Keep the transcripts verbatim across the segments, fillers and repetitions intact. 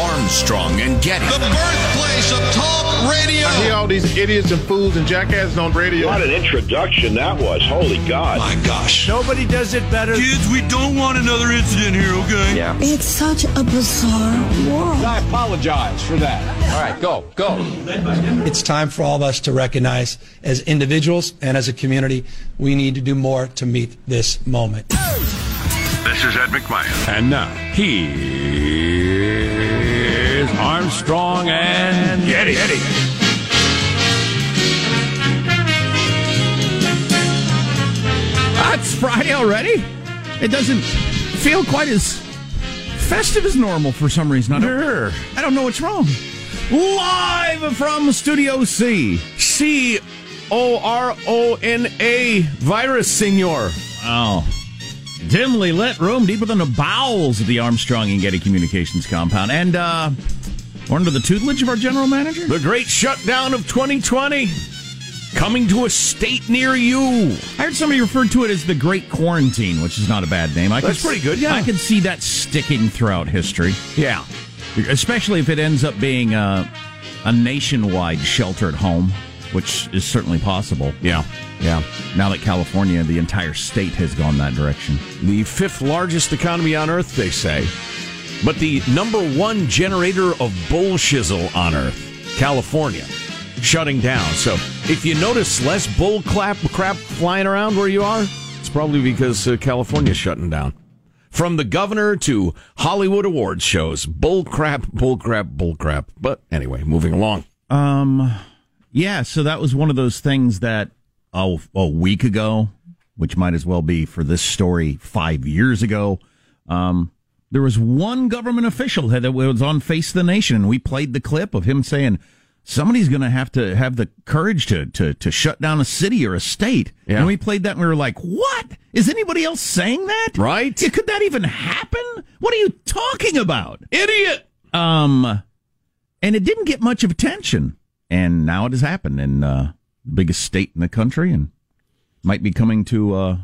Armstrong and Getty. The birthplace of talk radio. I hear all these idiots and fools and jackasses on radio. What an introduction that was. Holy God. My gosh. Nobody does it better. Kids, we don't want another incident here, okay? Yeah. It's such a bizarre world. I apologize for that. All right, go, go. It's time for all of us to recognize as individuals and as a community, we need to do more to meet this moment. This is Ed McMahon. And now, he... Armstrong and Getty. Getty. Ah, it's Friday already. It doesn't feel quite as festive as normal for some reason. I don't, sure. I don't know what's wrong. Live from Studio C. C O R O N A, virus, senor. Wow. Dimly lit room deeper than the bowels of the Armstrong and Getty Communications compound. And, uh... We're under the tutelage of our general manager? The great shutdown of twenty twenty coming to a state near you. I heard somebody referred to it as the great quarantine, which is not a bad name. I That's could, pretty good, yeah. I can see that sticking throughout history. Yeah. Especially if it ends up being a, a nationwide shelter at home, which is certainly possible. Yeah. Yeah. Now that California, the entire state, has gone that direction. The fifth largest economy on earth, they say. But the number one generator of bullshizzle on Earth, California, shutting down. So if you notice less bull clap crap flying around where you are, it's probably because uh, California's shutting down. From the governor to Hollywood awards shows, bull crap, bull crap, bull crap. But anyway, moving along. Um, yeah. So that was one of those things that oh, a week ago, which might as well be for this story five years ago. Um. There was one government official that was on Face the Nation, and we played the clip of him saying, somebody's going to have to have the courage to, to, to shut down a city or a state. Yeah. And we played that, and we were like, what? Is anybody else saying that? Right. Yeah, could that even happen? What are you talking about? Idiot! Um, and it didn't get much of attention. And now it has happened in uh, the biggest state in the country and might be coming to... Uh,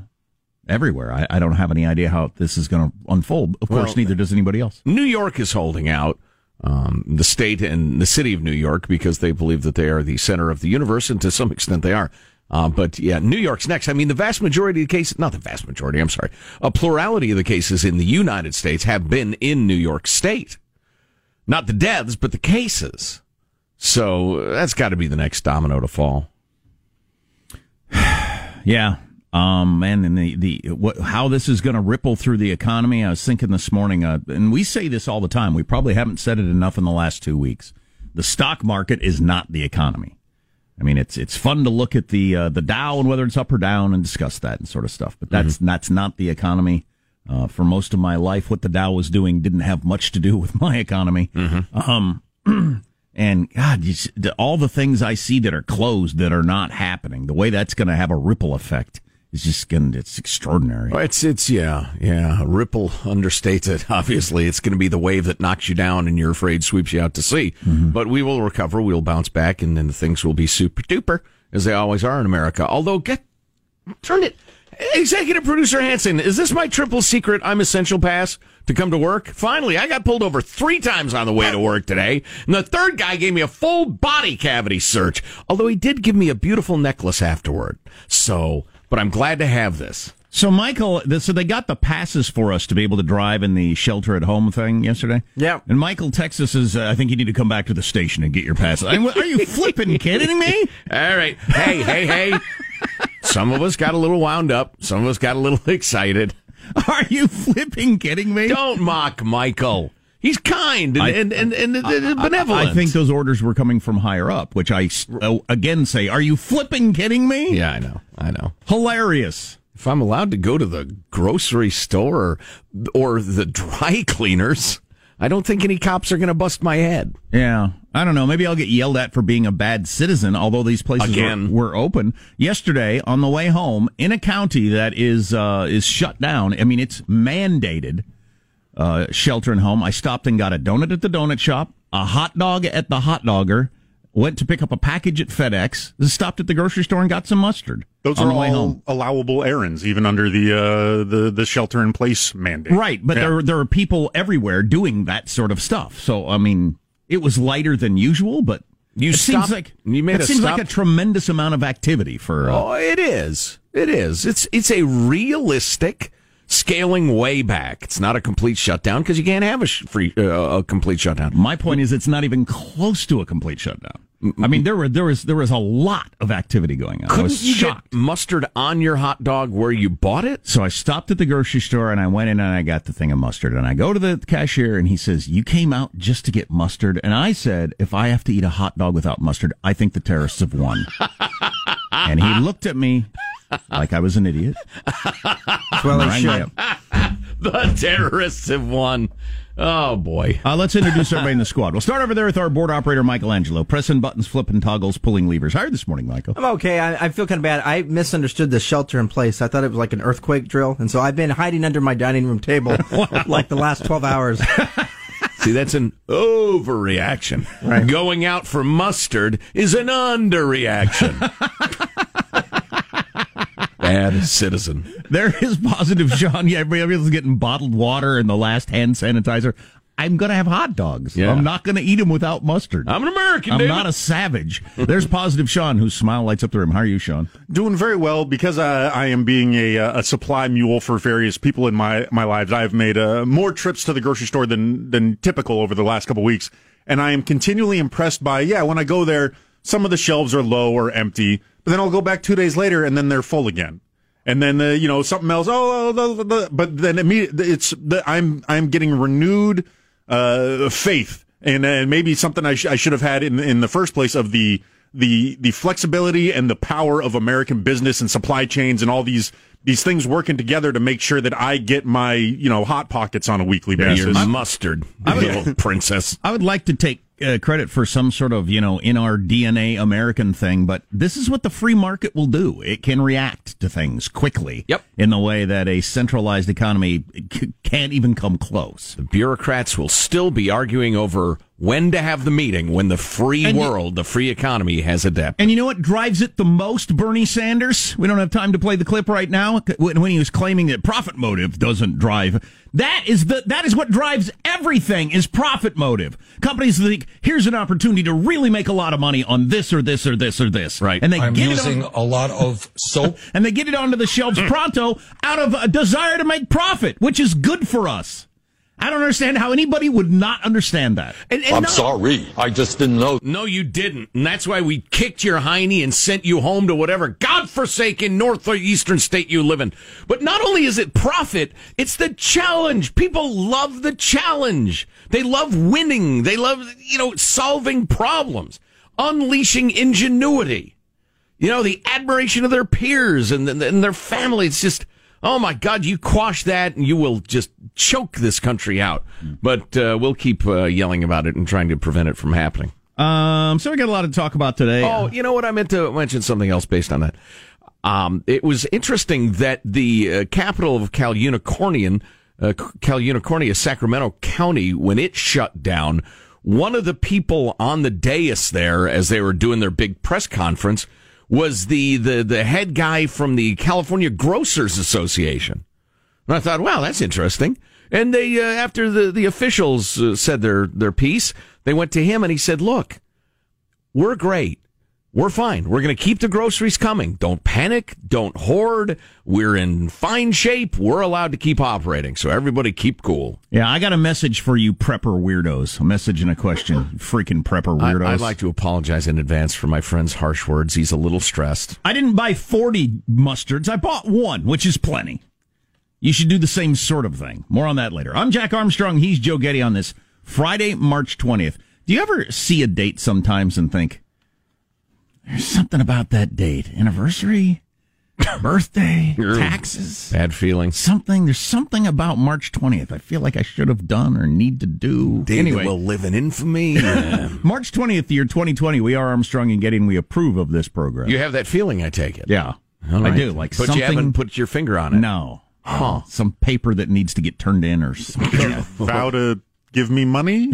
everywhere. I, I don't have any idea how this is going to unfold. Of course, well, neither does anybody else. New York is holding out, um, the state and the city of New York, because they believe that they are the center of the universe, and to some extent they are. Uh, but yeah, New York's next. I mean, the vast majority of the cases, not the vast majority, I'm sorry, a plurality of the cases in the United States have been in New York State. Not the deaths, but the cases. So that's got to be the next domino to fall. Yeah. Um, and then the, the what, how this is going to ripple through the economy. I was thinking this morning, uh, and we say this all the time. We probably haven't said it enough in the last two weeks. The stock market is not the economy. I mean, it's it's fun to look at the uh, the Dow and whether it's up or down and discuss that and sort of stuff. But that's mm-hmm. that's not the economy. Uh, for most of my life, what the Dow was doing didn't have much to do with my economy. Mm-hmm. Um, and God, you see, all the things I see that are closed that are not happening, the way that's going to have a ripple effect. It's just going. It's extraordinary. It's it's yeah yeah. Ripple understates it. Obviously, it's going to be the wave that knocks you down and you're afraid sweeps you out to sea. Mm-hmm. But we will recover. We'll bounce back, and then the things will be super duper as they always are in America. Although, get turn it. Executive producer Hanson, is this my triple secret? I'm essential pass to come to work. Finally, I got pulled over three times on the way to work today, and the third guy gave me a full body cavity search. Although he did give me a beautiful necklace afterward. So. But I'm glad to have this. So, Michael, so they got the passes for us to be able to drive in the shelter-at-home thing yesterday? Yeah. And Michael, Texas is, uh, I think you need to come back to the station and get your passes. I mean, are you flipping kidding me? All right. Hey, hey, hey. Some of us got a little wound up. Some of us got a little excited. Are you flipping kidding me? Don't mock Michael. He's kind and, I, and, and, and, and I, benevolent. I, I think those orders were coming from higher up, which I uh, again say, are you flipping kidding me? Yeah, I know. I know. Hilarious. If I'm allowed to go to the grocery store or, or the dry cleaners, I don't think any cops are going to bust my head. Yeah. I don't know. Maybe I'll get yelled at for being a bad citizen, although these places were, were open. Yesterday, on the way home, in a county that is uh, is shut down, I mean, it's mandated. Uh, shelter and home. I stopped and got a donut at the donut shop, a hot dog at the hot dogger, went to pick up a package at FedEx, stopped at the grocery store and got some mustard. Those are all home. Allowable errands, even under the uh, the the shelter in place mandate. Right, but yeah. there there are people everywhere doing that sort of stuff. So I mean, it was lighter than usual, but you it stopped, seems like you made it a seems stop. like a tremendous amount of activity for. Uh, oh, it is. It is. It's it's a realistic. Scaling way back. It's not a complete shutdown because you can't have a sh- free uh, a complete shutdown. My point is it's not even close to a complete shutdown. I mean, there were there was there was a lot of activity going on. Couldn't I was you shocked. Get mustard on your hot dog where you bought it? So I stopped at the grocery store and I went in and I got the thing of mustard. And I go to the cashier and he says, "You came out just to get mustard." And I said, "If I have to eat a hot dog without mustard, I think the terrorists have won." And he looked at me like I was an idiot. Well, I should. The terrorists have won. Oh, boy. Uh, let's introduce everybody in the squad. We'll start over there with our board operator, Michelangelo. Pressing buttons, flipping toggles, pulling levers. How are you this morning, Michael? I'm okay. I, I feel kind of bad. I misunderstood the shelter in place. I thought it was like an earthquake drill. And so I've been hiding under my dining room table wow. like the last twelve hours. See, that's an overreaction. Right. Going out for mustard is an underreaction. Bad citizen. There is positive, Sean. Yeah, everybody's getting bottled water and the last hand sanitizer. I'm going to have hot dogs. Yeah. I'm not going to eat them without mustard. I'm an American, I'm dude. not a savage. There's positive Sean, whose smile lights up the room. How are you, Sean? Doing very well because I, I am being a, a supply mule for various people in my, my lives. I've made uh, more trips to the grocery store than, than typical over the last couple weeks. And I am continually impressed by, yeah, when I go there, some of the shelves are low or empty. But then I'll go back two days later, and then they're full again. And then, the, you know, something else. Oh, the, the, but then immediately, it's the, I'm I'm getting renewed uh, faith, and and maybe something I, sh- I should have had in in the first place of the the the flexibility and the power of American business and supply chains and all these these things working together to make sure that I get my you know hot pockets on a weekly basis. Your mustard, I would, little princess. I would like to take. Uh, credit for some sort of, you know, in our D N A American thing, but this is what the free market will do. It can react to things quickly yep. in the way that a centralized economy c- can't even come close. The bureaucrats will still be arguing over when to have the meeting when the free and world, you, the free economy has adapted. And you know what drives it the most, Bernie Sanders? We don't have time to play the clip right now. When he was claiming that profit motive doesn't drive, that is the that is what drives everything is profit motive. Companies think, here's an opportunity to really make a lot of money on this or this or this or this. Right. And they I'm get using it on, a lot of soap. And they get it onto the shelves pronto out of a desire to make profit, which is good for us. I don't understand how anybody would not understand that. And, and I'm no, sorry. I just didn't know. No, you didn't. And that's why we kicked your hiney and sent you home to whatever godforsaken northeastern state you live in. But not only is it profit, it's the challenge. People love the challenge. They love winning. They love, you know, solving problems, unleashing ingenuity. You know, the admiration of their peers and, and their family. It's just, oh, my God, you quash that and you will just choke this country out. But uh, we'll keep uh, yelling about it and trying to prevent it from happening. Um, so we got a lot to talk about today. Oh, you know what? I meant to mention something else based on that. Um, it was interesting that the uh, capital of Cal Unicornian, uh, Cal Unicornia, Sacramento County, when it shut down, one of the people on the dais there as they were doing their big press conference was the, the, the head guy from the California Grocers Association. And I thought, wow, that's interesting. And they, uh, after the, the officials uh, said their, their piece, they went to him and he said, look, we're great. We're fine. We're going to keep the groceries coming. Don't panic. Don't hoard. We're in fine shape. We're allowed to keep operating. So everybody keep cool. Yeah, I got a message for you prepper weirdos. A message and a question. Freaking prepper weirdos. I, I'd like to apologize in advance for my friend's harsh words. He's a little stressed. I didn't buy forty mustards. I bought one, which is plenty. You should do the same sort of thing. More on that later. I'm Jack Armstrong. He's Joe Getty on this Friday, March twentieth. Do you ever see a date sometimes and think, there's something about that date. Anniversary, birthday, taxes. Bad feeling. Something. There's something about March twentieth I feel like I should have done or need to do. Day anyway. We'll live in infamy. Yeah. March twentieth, the year twenty twenty, we are Armstrong and Getty, and we approve of this program. You have that feeling, I take it. Yeah. All right. I do. Like but something, you haven't put your finger on it. No. Huh. Some paper that needs to get turned in or something. Vow to give me money?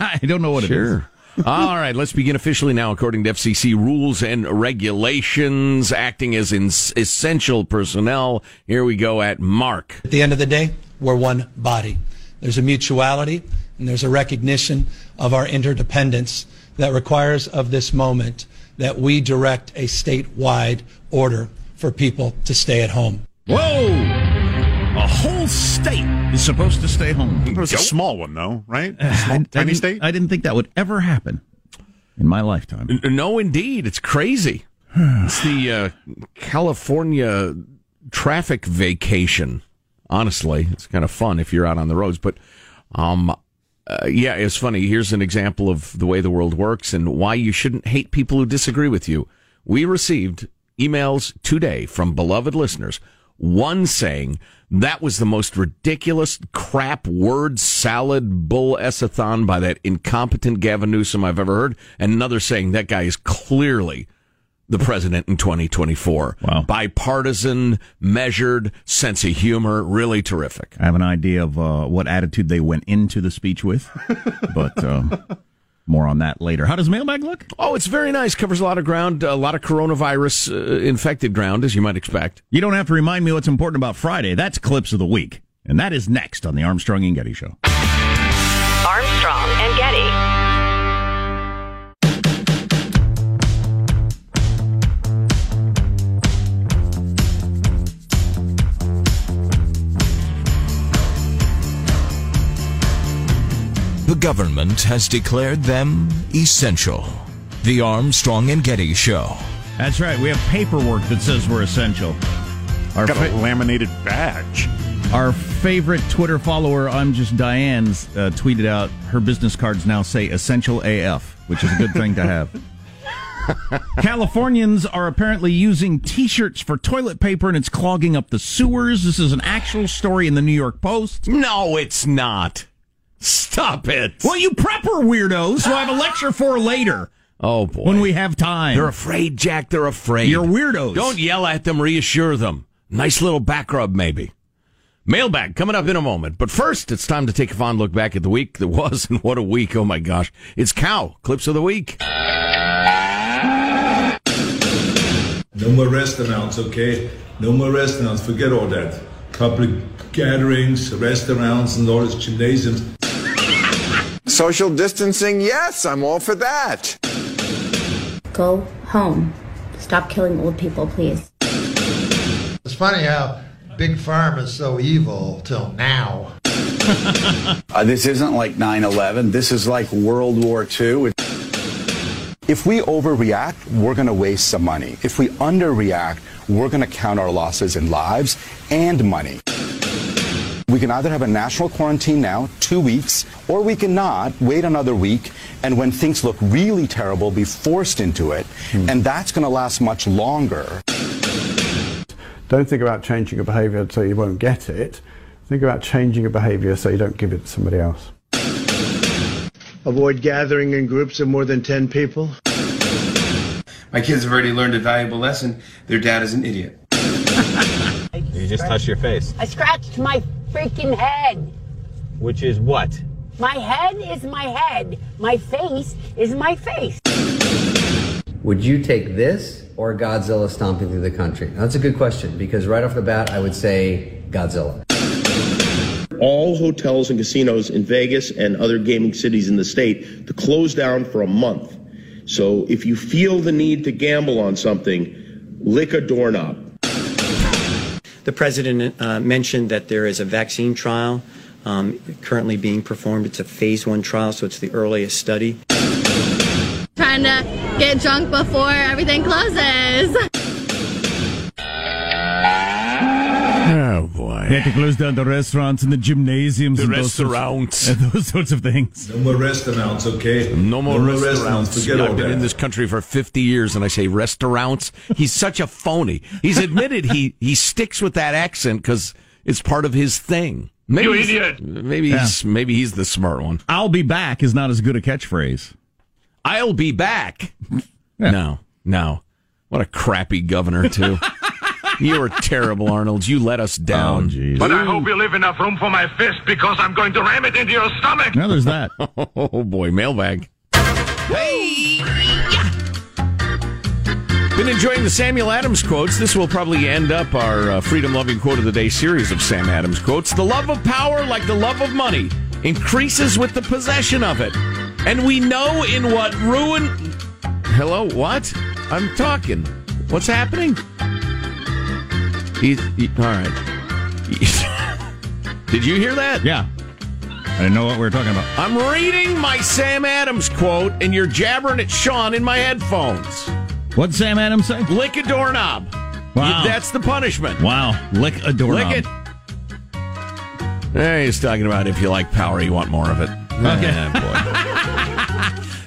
I don't know what sure. it is. All right, let's begin officially now. According to F C C rules and regulations, acting as in essential personnel, here we go at Mark. At the end of the day, we're one body. There's a mutuality and there's a recognition of our interdependence that requires of this moment that we direct a statewide order for people to stay at home. Whoa! A whole state is supposed to stay home. It was a small one, though, right? A small, uh, I, tiny I state? I didn't think that would ever happen in my lifetime. No, indeed. It's crazy. It's the uh, California traffic vacation. Honestly, it's kind of fun if you're out on the roads. But, um, uh, yeah, it's funny. Here's an example of the way the world works and why you shouldn't hate people who disagree with you. We received emails today from beloved listeners. One saying, that was the most ridiculous crap word salad bull essathon by that incompetent Gavin Newsom I've ever heard. And another saying, that guy is clearly the president in twenty twenty-four. Wow. Bipartisan, measured, sense of humor, really terrific. I have an idea of uh, what attitude they went into the speech with, but... Uh... More on that later. How does mailbag look? Oh, it's very nice. Covers a lot of ground, a lot of coronavirus-infected uh, ground, as you might expect. You don't have to remind me what's important about Friday. That's Clips of the Week. And that is next on the Armstrong and Getty Show. Armstrong and Getty. The government has declared them essential. The Armstrong and Getty Show. That's right. We have paperwork that says we're essential. Our Got fa- a laminated badge. Our favorite Twitter follower, I'm Just Diane's, uh, tweeted out her business cards now say essential A F, which is a good thing to have. Californians are apparently using T-shirts for toilet paper, and it's clogging up the sewers. This is an actual story in the New York Post. No, it's not. Stop it. Well, you prepper weirdos who I have a lecture for later. Oh, boy. When we have time. They're afraid, Jack. They're afraid. You're weirdos. Don't yell at them. Reassure them. Nice little back rub, maybe. Mailbag coming up in a moment. But first, it's time to take a fond look back at the week that was, and what a week. Oh, my gosh. It's Cow Clips of the Week. No more restaurants, okay? No more restaurants. Forget all that. Public gatherings, restaurants, and all those gymnasiums. Social distancing, yes, I'm all for that. Go home. Stop killing old people, please. It's funny how Big Pharma is so evil till now. uh, this isn't like nine eleven. This is like World War Two. If we overreact, we're going to waste some money. If we underreact, we're going to count our losses in lives and money. We can either have a national quarantine now, two weeks, or we cannot wait another week, and when things look really terrible, be forced into it, mm. and that's going to last much longer. Don't think about changing a behavior so you won't get it. Think about changing a behavior so you don't give it to somebody else. Avoid gathering in groups of more than ten people. My kids have already learned a valuable lesson. Their dad is an idiot. You just touched your face. I scratched my freaking head. Which is what? My head is my head. My face is my face. Would you take this or Godzilla stomping through the country? Now, that's a good question, because right off the bat, I would say Godzilla. All hotels and casinos in Vegas and other gaming cities in the state to close down for a month. So if you feel the need to gamble on something, lick a doorknob. The president uh, mentioned that there is a vaccine trial um, currently being performed. It's a phase one trial, so it's the earliest study. Trying to get drunk before everything closes. Oh, boy. They had to close down the restaurants and the gymnasiums. The and restaurants. Those sorts, and those sorts of things. No more restaurants, okay? No more, no more restaurants. restaurants. Forget I've all been that. in this country for fifty years, and I say restaurants. He's such a phony. He's admitted he, he sticks with that accent because it's part of his thing. Maybe you idiot. Maybe, yeah. he's, maybe he's the smart one. I'll be back is not as good a catchphrase. I'll be back. Yeah. No, no. What a crappy governor, too. You are terrible, Arnold. You let us down. Oh, but I hope you leave enough room for my fist, because I'm going to ram it into your stomach. Now there's that. Oh, boy. Mailbag. Hey! Been enjoying the Samuel Adams quotes. This will probably end up our uh, freedom-loving quote of the day series of Sam Adams quotes. The love of power, like the love of money, increases with the possession of it. And we know in what ruin... Hello? What? I'm talking. What's happening? He's, he, all right. Did you hear that? Yeah. I didn't know what we were talking about. I'm reading my Sam Adams quote, and you're jabbering at Sean in my headphones. What'd Sam Adams say? Lick a doorknob. Wow. You, that's the punishment. Wow. Lick a doorknob. Lick it. Hey, he's talking about if you like power, you want more of it. Okay. Ah, boy.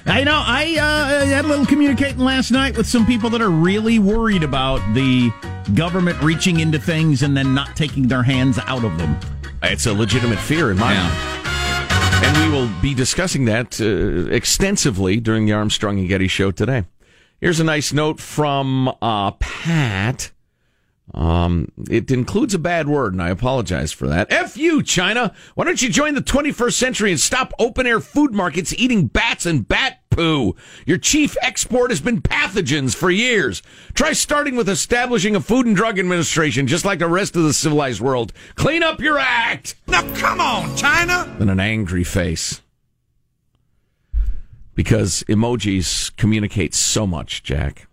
I know. I uh, had a little communicating last night with some people that are really worried about the government reaching into things and then not taking their hands out of them. It's a legitimate fear in my mind. Yeah. And we will be discussing that uh, extensively during the Armstrong and Getty show today. Here's a nice note from uh, Pat. Um, it includes a bad word, and I apologize for that. F you, China! Why don't you join the twenty-first century and stop open-air food markets eating bats and bat poo? Your chief export has been pathogens for years. Try starting with establishing a Food and Drug Administration, just like the rest of the civilized world. Clean up your act! Now come on, China! And an angry face. Because emojis communicate so much, Jack.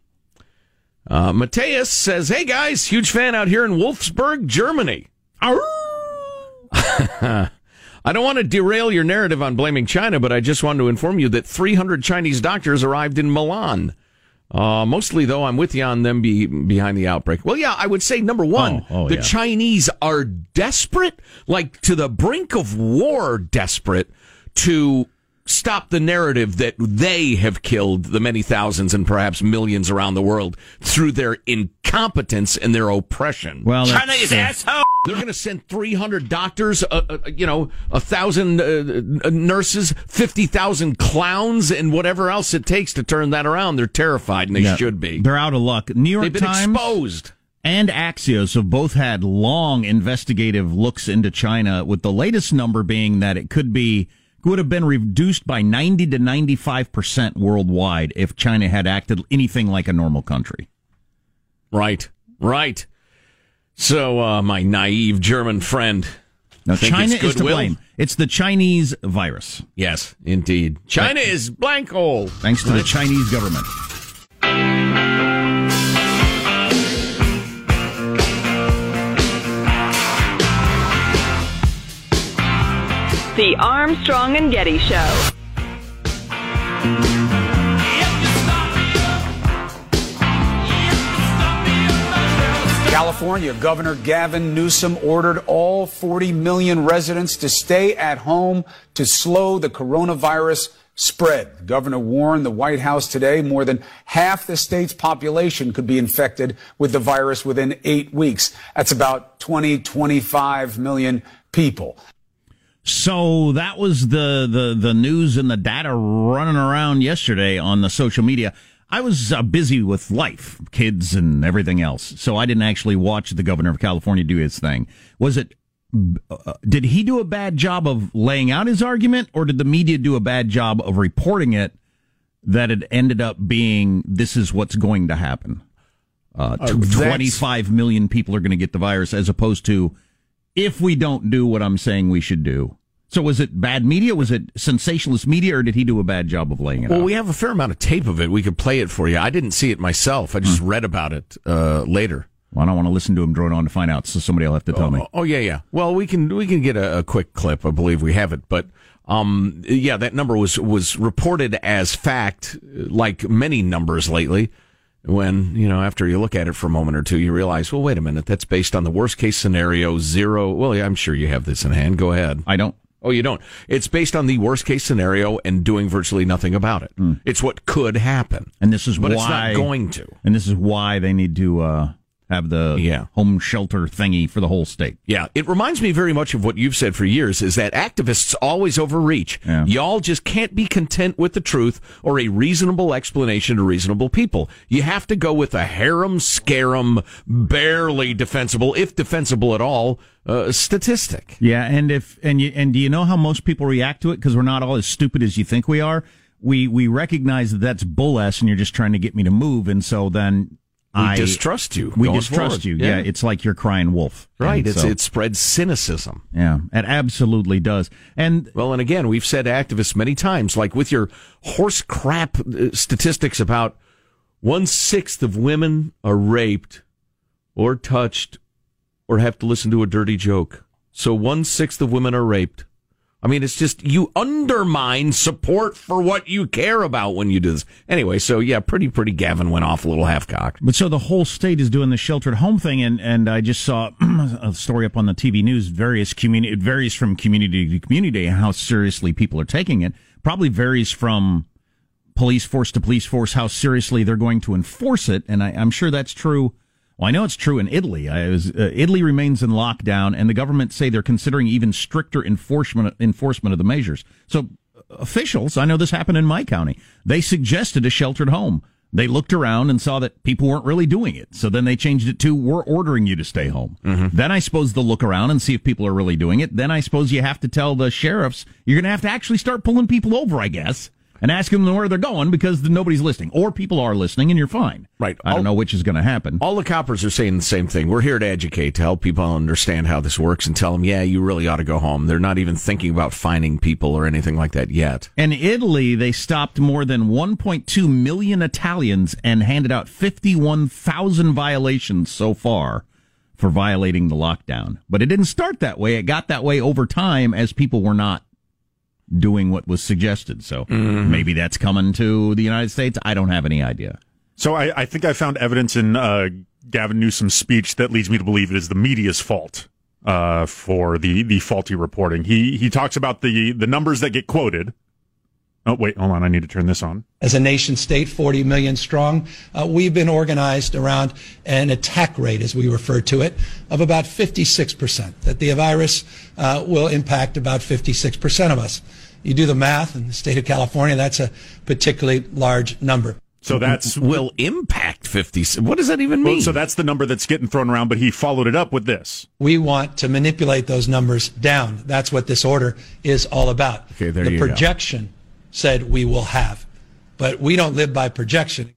Uh, Mateus says, hey guys, huge fan out here in Wolfsburg, Germany. I don't want to derail your narrative on blaming China, but I just wanted to inform you that three hundred Chinese doctors arrived in Milan. Uh, mostly, though, I'm with you on them be behind the outbreak. Well, yeah, I would say, number one, oh, oh, the yeah. Chinese are desperate, like to the brink of war desperate, to stop the narrative that they have killed the many thousands and perhaps millions around the world through their incompetence and their oppression. Well, China is an asshole. They're going to send three hundred doctors, uh, uh, you know, a thousand uh, nurses, fifty thousand clowns, and whatever else it takes to turn that around. They're terrified, and they yeah, should be. They're out of luck. New York Times. They've been Times exposed. And Axios have both had long investigative looks into China, with the latest number being that it could be would have been reduced by ninety to ninety-five percent worldwide if China had acted anything like a normal country. Right, right. So, uh, my naive German friend. Now, China is to blame. It's the Chinese virus. Yes, indeed. China right. is blank hole. Thanks to right. the Chinese government. The Armstrong and Getty Show. California Governor Gavin Newsom ordered all forty million residents to stay at home to slow the coronavirus spread. The governor warned the White House today more than half the state's population could be infected with the virus within eight weeks. That's about twenty, twenty-five million people. So that was the, the, the news and the data running around yesterday on the social media. I was uh, busy with life, kids and everything else, so I didn't actually watch the governor of California do his thing. Was it, uh, did he do a bad job of laying out his argument, or did the media do a bad job of reporting it that it ended up being, this is what's going to happen? Uh, uh, twenty-five million people are going to get the virus, as opposed to, if we don't do what I'm saying we should do. So was it bad media? Was it sensationalist media, or did he do a bad job of laying it well, out? Well, we have a fair amount of tape of it. We could play it for you. I didn't see it myself. I just hmm. read about it uh, later. Well, I don't want to listen to him drone on to find out, so somebody will have to tell oh, me. Oh, yeah, yeah. Well, we can we can get a, a quick clip. I believe we have it. But, um, yeah, that number was, was reported as fact, like many numbers lately, when, you know, after you look at it for a moment or two, you realize, well, wait a minute, that's based on the worst-case scenario, zero. Well, yeah, I'm sure you have this in hand. Go ahead. I don't. Oh, you don't. It's based on the worst case scenario and doing virtually nothing about it. Mm. It's what could happen. And this is but why it's not going to. And this is why they need to uh, have the yeah. home shelter thingy for the whole state. Yeah. It reminds me very much of what you've said for years, is that activists always overreach. Yeah. Y'all just can't be content with the truth or a reasonable explanation to reasonable people. You have to go with a harum scarum, barely defensible, if defensible at all, Uh, statistic. Yeah, and if and you and do you know how most people react to it? Because we're not all as stupid as you think we are. We we recognize that that's bull ass, and you're just trying to get me to move. And so then we I distrust you. We distrust forward. you. Yeah. yeah, it's like you're crying wolf. Right. It's, so, it spreads cynicism. Yeah, it absolutely does. And well, and again, we've said activists many times, like with your horse crap statistics about one sixth of women are raped or touched or have to listen to a dirty joke. So one-sixth of women are raped. I mean, it's just, you undermine support for what you care about when you do this. Anyway, so, yeah, pretty, pretty Gavin went off a little half-cocked. But so the whole state is doing the shelter-at-home thing, and, and I just saw a story up on the T V news. Various community, it varies from community to community how seriously people are taking it. Probably varies from police force to police force how seriously they're going to enforce it, and I, I'm sure that's true. Well, I know it's true in Italy. I was, uh, Italy remains in lockdown, and the government say they're considering even stricter enforcement enforcement of the measures. So uh, officials, I know this happened in my county, they suggested a sheltered home. They looked around and saw that people weren't really doing it. So then they changed it to, we're ordering you to stay home. Mm-hmm. Then I suppose they'll look around and see if people are really doing it. Then I suppose you have to tell the sheriffs, you're going to have to actually start pulling people over, I guess. And ask them where they're going, because nobody's listening. Or people are listening, and you're fine. Right. I don't all, know which is going to happen. All the coppers are saying the same thing. We're here to educate, to help people understand how this works, and tell them, yeah, you really ought to go home. They're not even thinking about fining people or anything like that yet. In Italy, they stopped more than one point two million Italians and handed out fifty-one thousand violations so far for violating the lockdown. But it didn't start that way. It got that way over time as people were not doing what was suggested. So mm. maybe that's coming to the United States. I don't have any idea. So I, I think I found evidence in uh, Gavin Newsom's speech that leads me to believe it is the media's fault uh, for the, the faulty reporting. He he talks about the, the numbers that get quoted. Oh, wait, hold on. I need to turn this on. As a nation state, forty million strong, uh, we've been organized around an attack rate, as we refer to it, of about fifty-six percent, that the virus uh, will impact about fifty-six percent of us. You do the math in the state of California, that's a particularly large number. So that's will impact fifty. What does that even mean? Well, so that's the number that's getting thrown around, but he followed it up with this. We want to manipulate those numbers down. That's what this order is all about. Okay, there the you projection go. Said we will have, but we don't live by projection.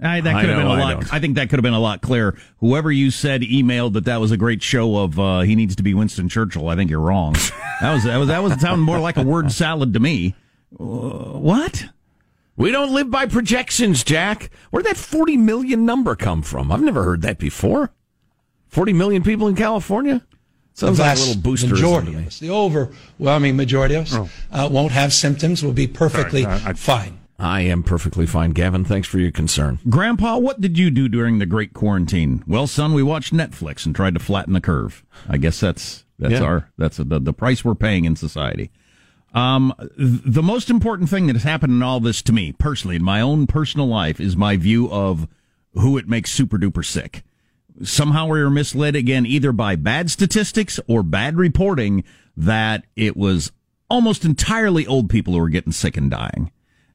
I, that could I have know, been a I lot. Don't. I think that could have been a lot clearer. Whoever you said emailed that that was a great show of uh, he needs to be Winston Churchill. I think you're wrong. that was that was that was sounding more like a word salad to me. Uh, what? We don't live by projections, Jack. Where did that forty million number come from? I've never heard that before. forty million people in California. Sounds like a little booster. Majority of us, the overwhelming majority of us, oh. uh, won't have symptoms, will be perfectly right. I, I, fine. I am perfectly fine, Gavin. Thanks for your concern. Grandpa, what did you do during the Great Quarantine? Well, son, we watched Netflix and tried to flatten the curve. I guess that's that's yeah. our that's the the price we're paying in society. Um, the most important thing that has happened in all this to me, personally, in my own personal life, is my view of who it makes super duper sick. Somehow we were misled again, either by bad statistics or bad reporting, that it was almost entirely old people who were getting sick and dying.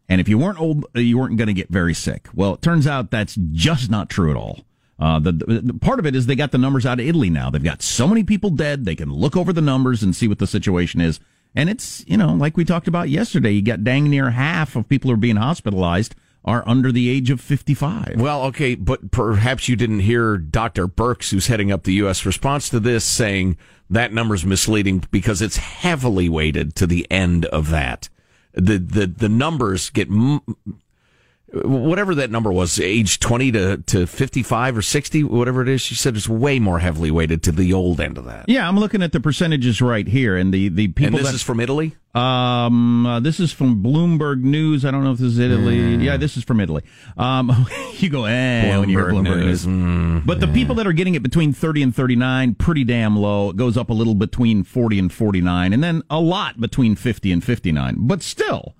And if you weren't old, you weren't going to get very sick. Well, it turns out that's just not true at all. Uh, the, the part of it is they got the numbers out of Italy now. They've got so many people dead, they can look over the numbers and see what the situation is. And it's, you know, like we talked about yesterday, you got dang near half of people who are being hospitalized are under the age of fifty-five. Well, okay, but perhaps you didn't hear Doctor Birx, who's heading up the U S response to this, saying that number's misleading because it's heavily weighted to the end of that. The the the numbers get, whatever that number was, age twenty to, to fifty-five or sixty, whatever it is, she said it's way more heavily weighted to the old end of that. Yeah, I'm looking at the percentages right here. And the, the people. And this that, is from Italy? Um, uh, this is from Bloomberg News. I don't know if this is Italy. Mm. Yeah, this is from Italy. Um, you go, eh, Bloomberg when you're Bloomberg News. News. Mm. But the people that are getting it between thirty and thirty-nine, pretty damn low. It goes up a little between forty and forty-nine, and then a lot between fifty and fifty-nine. But still,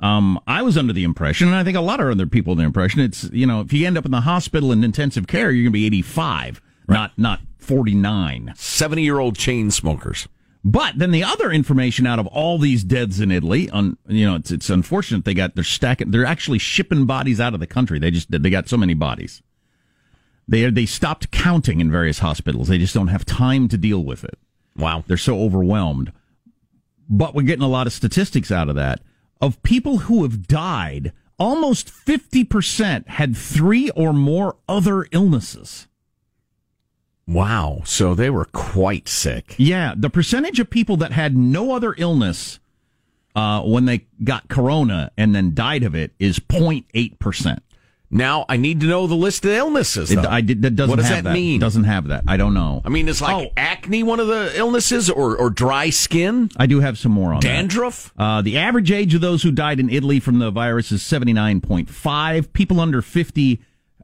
um, I was under the impression, and I think a lot of other people under the impression, it's, you know, if you end up in the hospital in intensive care, you're going to be eighty-five, right. not not forty-nine. seventy-year-old chain smokers. But then the other information out of all these deaths in Italy, on you know, it's it's unfortunate they got they're stacking they're actually shipping bodies out of the country. They just they got so many bodies. They they stopped counting in various hospitals. They just don't have time to deal with it. Wow, they're so overwhelmed. But we're getting a lot of statistics out of that of people who have died. Almost fifty percent had three or more other illnesses. Wow, so they were quite sick. Yeah, the percentage of people that had no other illness uh, when they got corona and then died of it is zero point eight percent. Now, I need to know the list of illnesses, though. It, I did, that doesn't what does have that, that mean? It doesn't have that. I don't know. I mean, it's like oh. acne one of the illnesses or, or dry skin? I do have some more on Dandruff? that. Dandruff? Uh, the average age of those who died in Italy from the virus is seventy-nine point five. People under fifty...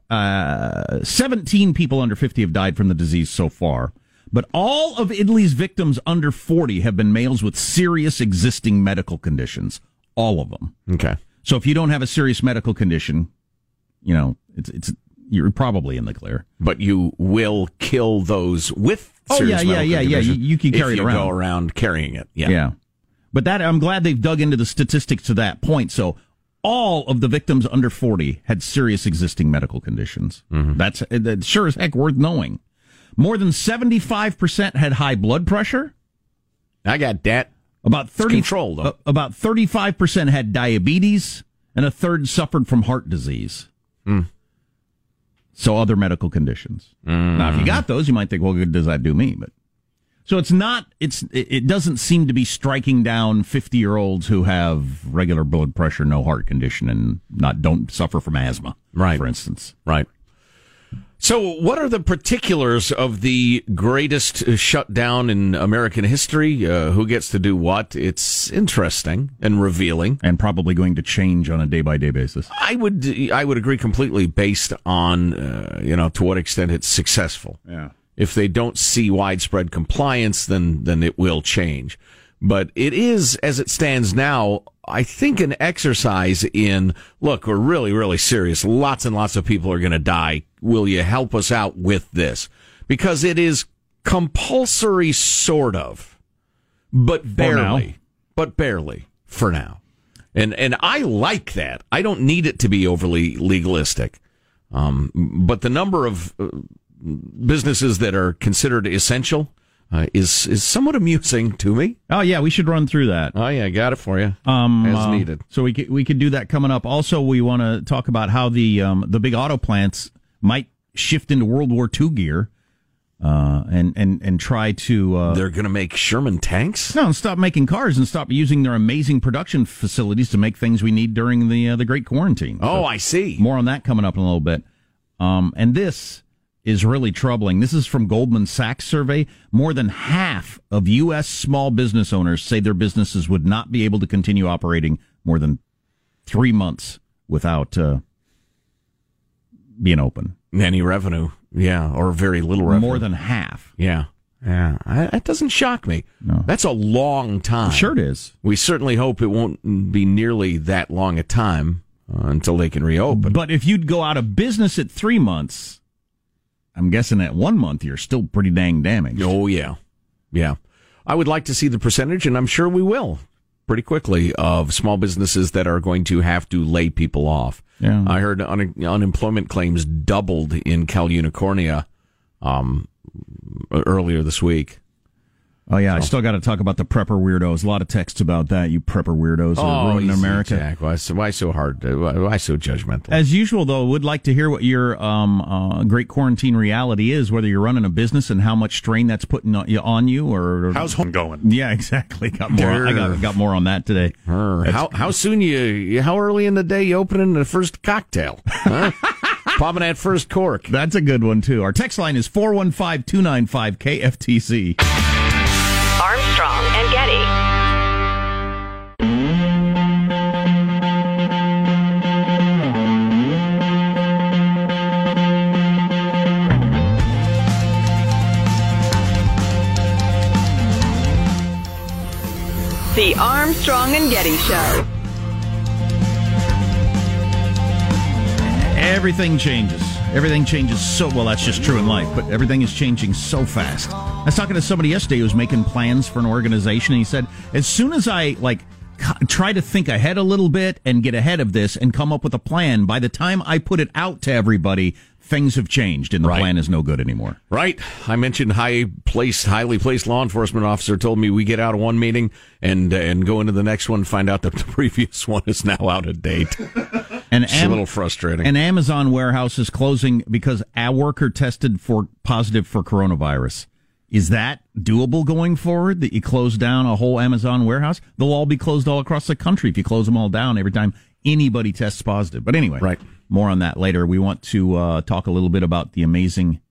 Uh, seventeen people under fifty have died from the disease so far, but all of Italy's victims under forty have been males with serious existing medical conditions. All of them. Okay. So if you don't have a serious medical condition, you know, it's it's you're probably in the clear. But you will kill those with serious medical conditions. Oh, yeah, yeah, yeah, yeah. You, you can carry it around. If you go around carrying it. Yeah. Yeah. But that I'm glad they've dug into the statistics to that point, so... All of the victims under forty had serious existing medical conditions. Mm-hmm. That's, that's sure as heck worth knowing. More than seventy-five percent had high blood pressure. I got that. About thirty, control, though. About thirty-five percent had diabetes, and a third suffered from heart disease. Mm. So other medical conditions. Mm. Now, if you got those, you might think, well, good does that do me? But so it's not, it's, it doesn't seem to be striking down fifty year olds who have regular blood pressure, no heart condition, and not, don't suffer from asthma, right. for instance. Right. So what are the particulars of the greatest shutdown in American history? Uh, who gets to do what? It's interesting and revealing. And probably going to change on a day by day basis. I would, I would agree completely based on, uh, you know, to what extent it's successful. Yeah. If they don't see widespread compliance, then then it will change. But it is, as it stands now, I think an exercise in, look, we're really, really serious. Lots and lots of people are going to die. Will you help us out with this? Because it is compulsory, sort of, but barely, but barely for now. And and I like that. I don't need it to be overly legalistic. Um, but the number of uh, businesses that are considered essential uh, is is somewhat amusing to me. Oh yeah, we should run through that. Oh yeah, I got it for you um, as uh, needed. So we could, we could do that coming up. Also, we want to talk about how the um, the big auto plants might shift into World War Two gear uh, and and and try to. Uh, They're going to make Sherman tanks. No, and stop making cars and stop using their amazing production facilities to make things we need during the uh, the Great Quarantine. Oh, so I see. More on that coming up in a little bit. Um, and this. is really troubling. This is from Goldman Sachs survey. More than half of U S small business owners say their businesses would not be able to continue operating more than three months without uh, being open. Any revenue, yeah, or very little revenue. More than half. Yeah, yeah. I, that doesn't shock me. No. That's a long time. Sure it is. We certainly hope it won't be nearly that long a time uh, until they can reopen. But if you'd go out of business at three months... I'm guessing at one month you're still pretty dang damaged. Oh, yeah. Yeah. I would like to see the percentage, and I'm sure we will pretty quickly, of small businesses that are going to have to lay people off. Yeah. I heard un- unemployment claims doubled in Cal Unicornia um, earlier this week. Oh, yeah. So. I still got to talk about the prepper weirdos. A lot of texts about that. You prepper weirdos are oh, ruining America. Jack. Why, so, why so hard? To, why, why so judgmental? As usual, though, would like to hear what your um, uh, great quarantine reality is, whether you're running a business and how much strain that's putting on you. Or, or how's home going? Yeah, exactly. Got more. I got, got more on that today. How, how soon you? How early in the day you opening the first cocktail? Huh? Popping that first cork. That's a good one too. Our text line is four one five, two nine five, K F T C. Armstrong and Getty. The Armstrong and Getty Show. Everything changes. Everything changes so, well, that's just true in life, but everything is changing so fast. I was talking to somebody yesterday who was making plans for an organization, and he said, as soon as I, like, try to think ahead a little bit and get ahead of this and come up with a plan, by the time I put it out to everybody, things have changed, and the right. plan is no good anymore. Right. I mentioned high placed, highly placed law enforcement officer told me we get out of one meeting and and go into the next one and find out that the previous one is now out of date. An it's Am- a little frustrating. An Amazon warehouse is closing because a worker tested for positive for coronavirus. Is that doable going forward, that you close down a whole Amazon warehouse? They'll all be closed all across the country if you close them all down every time anybody tests positive. But anyway, right. more on that later. We want to uh, talk a little bit about the amazing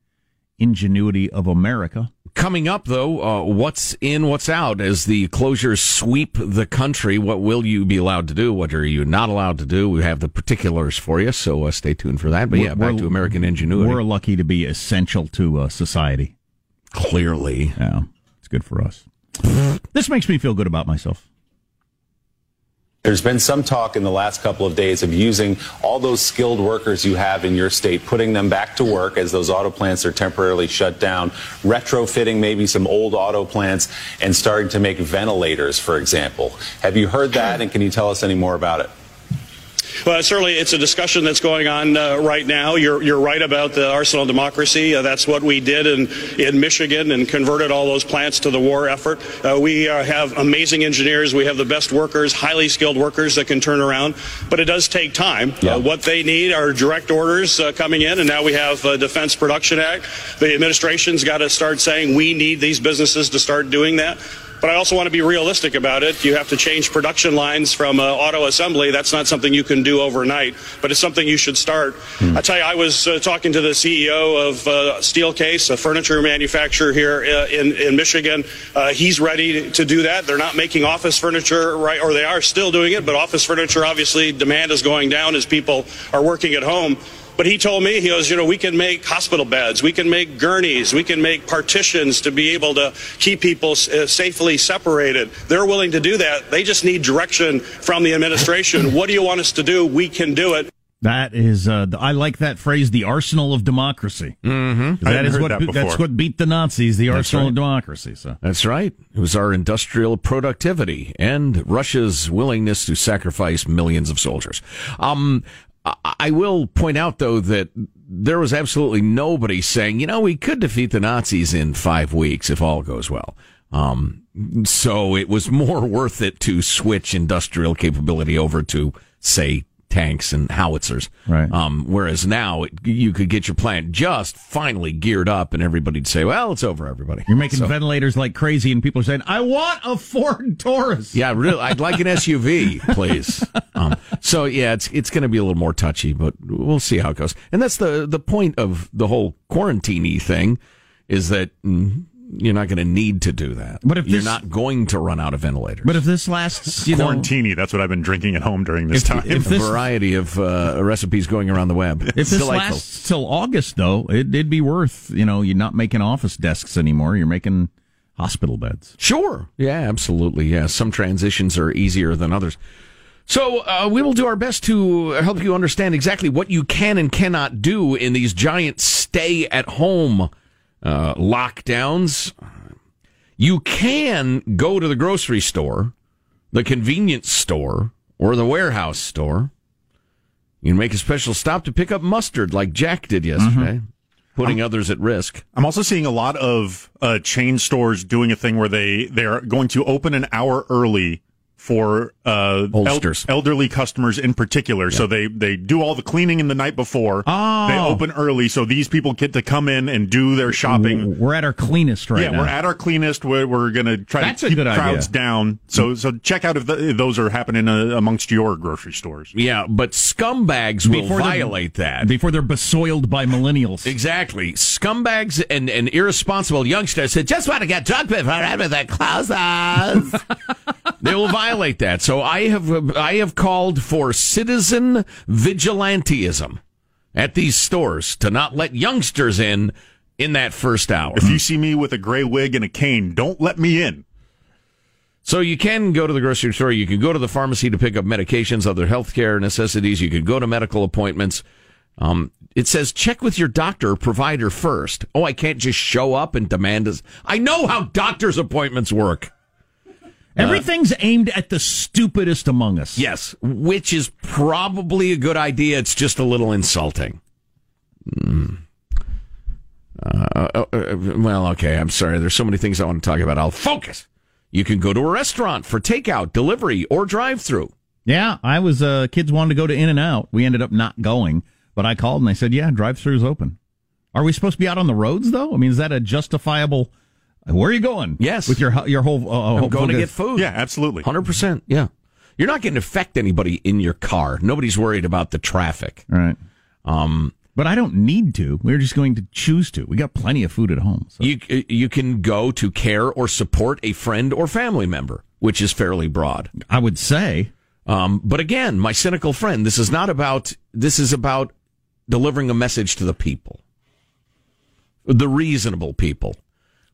ingenuity of America. Coming up, though, uh, what's in, what's out as the closures sweep the country. What will you be allowed to do? What are you not allowed to do? We have the particulars for you, so uh, stay tuned for that. But we're, yeah, back to American ingenuity. We're lucky to be essential to uh, society. Clearly. Yeah, it's good for us. This makes me feel good about myself. There's been some talk in the last couple of days of using all those skilled workers you have in your state, putting them back to work as those auto plants are temporarily shut down, retrofitting maybe some old auto plants, and starting to make ventilators, for example. Have you heard that, and can you tell us any more about it? Well, certainly it's a discussion that's going on uh, right now. You're, you're right about the arsenal of democracy. Uh, that's what we did in, in Michigan and converted all those plants to the war effort. Uh, we uh, have amazing engineers. We have the best workers, highly skilled workers that can turn around. But it does take time. Yeah. Uh, what they need are direct orders uh, coming in. And now we have uh, Defense Production Act. The administration's got to start saying we need these businesses to start doing that. But I also want to be realistic about it. You have to change production lines from uh, auto assembly. That's not something you can do overnight, but it's something you should start. Mm. I tell you, I was uh, talking to the C E O of uh, Steelcase, a furniture manufacturer here uh, in, in Michigan. Uh, he's ready to do that. They're not making office furniture, right, or they are still doing it, but office furniture, obviously, demand is going down as people are working at home. But he told me, he goes, you know, we can make hospital beds, we can make gurneys, we can make partitions to be able to keep people uh, safely separated. They're willing to do that. They just need direction from the administration. What do you want us to do? We can do it. That is, uh, I like that phrase, the arsenal of democracy. Mm-hmm. That is what that that's what beat the Nazis, the that's arsenal right. of democracy. So. That's right. It was our industrial productivity and Russia's willingness to sacrifice millions of soldiers. Um... I will point out, though, that there was absolutely nobody saying, you know, we could defeat the Nazis in five weeks if all goes well. Um, so it was more worth it to switch industrial capability over to, say, tanks and howitzers. Right. Um, whereas now it, you could get your plant just finally geared up, and everybody'd say, "Well, it's over, everybody." You're making so, ventilators like crazy, and people are saying, "I want a Ford Taurus." Yeah, really, I'd like an S U V, please. Um, so yeah, it's it's going to be a little more touchy, but we'll see how it goes. And that's the the point of the whole quarantine-y thing, is that. Mm, You're not going to need to do that. But if you're this, not going to run out of ventilators. But if this lasts, you know, quarantini, that's what I've been drinking at home during this if, time. If this, a variety of uh, recipes going around the web. If it's this delightful. Lasts till August, though, it, it'd be worth. You know, you're not making office desks anymore. You're making hospital beds. Sure. Yeah. Absolutely. Yeah. Some transitions are easier than others. So uh, we will do our best to help you understand exactly what you can and cannot do in these giant stay-at-home. Uh, lockdowns. You can go to the grocery store, the convenience store, or the warehouse store. You can make a special stop to pick up mustard like Jack did yesterday, mm-hmm. putting I'm, others at risk. I'm also seeing a lot of uh, chain stores doing a thing where they, they're going to open an hour early for uh, el- elderly customers in particular. Yeah. So they, they do all the cleaning in the night before. Oh. They open early, so these people get to come in and do their shopping. We're at our cleanest right yeah, now. Yeah, we're at our cleanest. We're, we're going to try That's to keep crowds idea. down. So so check out if, the, if those are happening uh, amongst your grocery stores. Yeah, but scumbags will before violate that. Before they're besoiled by millennials. Exactly. Scumbags and, and irresponsible youngsters that just want to get drunk before everything closes. They will violate Violate that. So I have I have called for citizen vigilantism at these stores to not let youngsters in in that first hour. If you see me with a gray wig and a cane, don't let me in. So you can go to the grocery store. You can go to the pharmacy to pick up medications, other healthcare necessities. You can go to medical appointments. Um, it says check with your doctor or provider first. Oh, I can't just show up and demand this. I know how doctor's appointments work. Everything's uh, aimed at the stupidest among us. Yes, which is probably a good idea. It's just a little insulting. Mm. Uh, uh, uh, well, okay, I'm sorry. There's so many things I want to talk about. I'll focus. You can go to a restaurant for takeout, delivery, or drive-through. Yeah, I was. Uh, kids wanted to go to In-N-Out. We ended up not going, but I called and they said, yeah, drive-through's open. Are we supposed to be out on the roads, though? I mean, is that a justifiable... Where are you going? Yes. With your your whole... Uh, I'm whole going focus. to get food. Yeah, absolutely. one hundred percent, yeah. You're not going to affect anybody in your car. Nobody's worried about the traffic. All right. Um, but I don't need to. We're just going to choose to. We got plenty of food at home. So. You you can go to care or support a friend or family member, which is fairly broad. I would say. Um, but again, my cynical friend, this is not about... This is about delivering a message to the people. The reasonable people.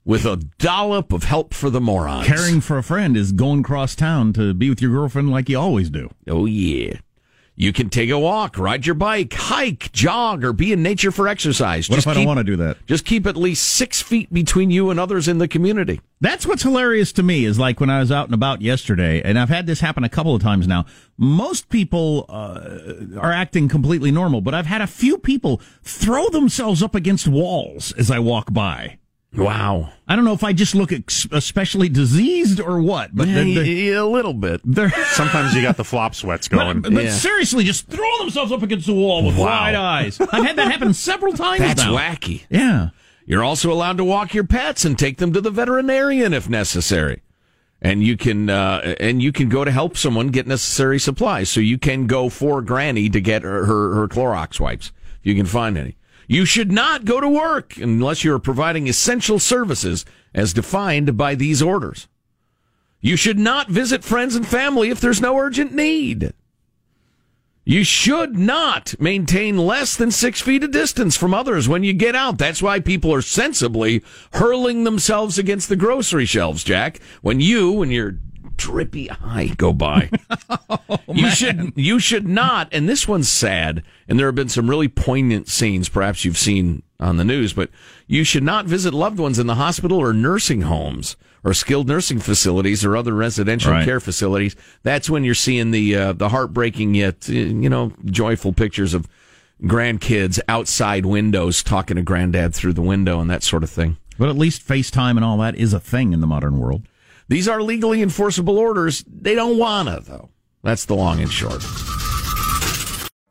With a dollop of help for the morons. Caring for a friend is going cross town to be with your girlfriend like you always do. Oh, yeah. You can take a walk, ride your bike, hike, jog, or be in nature for exercise. What just if I keep, don't want to do that? Just keep at least six feet between you and others in the community. That's what's hilarious to me is like when I was out and about yesterday, and I've had this happen a couple of times now. Most people uh, are acting completely normal, but I've had a few people throw themselves up against walls as I walk by. Wow. I don't know if I just look especially diseased or what, but they're, they're, yeah, a little bit. Sometimes you got the flop sweats going. But, but yeah. seriously, just throw themselves up against the wall with wow. wide eyes. I've had that happen several times That's now. That's wacky. Yeah. You're also allowed to walk your pets and take them to the veterinarian if necessary. And you can uh, and you can go to help someone get necessary supplies. So you can go for Granny to get her, her, her Clorox wipes, if you can find any. You should not go to work unless you're providing essential services as defined by these orders. You should not visit friends and family if there's no urgent need. You should not maintain less than six feet of distance from others when you get out. That's why people are sensibly hurling themselves against the grocery shelves, Jack, when you and your drippy eye go by. oh, you man. should you should not, and this one's sad, and there have been some really poignant scenes perhaps you've seen on the news, but you should not visit loved ones in the hospital or nursing homes or skilled nursing facilities or other residential right. care facilities. That's when you're seeing the uh, the heartbreaking yet you know joyful pictures of grandkids outside windows talking to granddad through the window and that sort of thing. But at least FaceTime and all that is a thing in the modern world. These are legally enforceable orders. They don't want to, though. That's the long and short.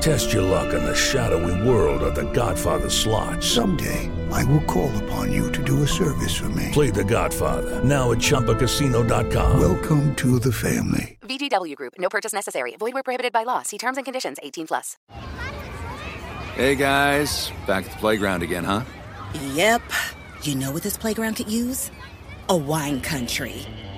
Test your luck in the shadowy world of The Godfather slot. Someday, I will call upon you to do a service for me. Play The Godfather, now at Chompa Casino dot com. Welcome to the family. V G W Group, no purchase necessary. Void where prohibited by law. See terms and conditions, eighteen plus. Hey, guys. Back at the playground again, huh? Yep. You know what this playground could use? A wine country.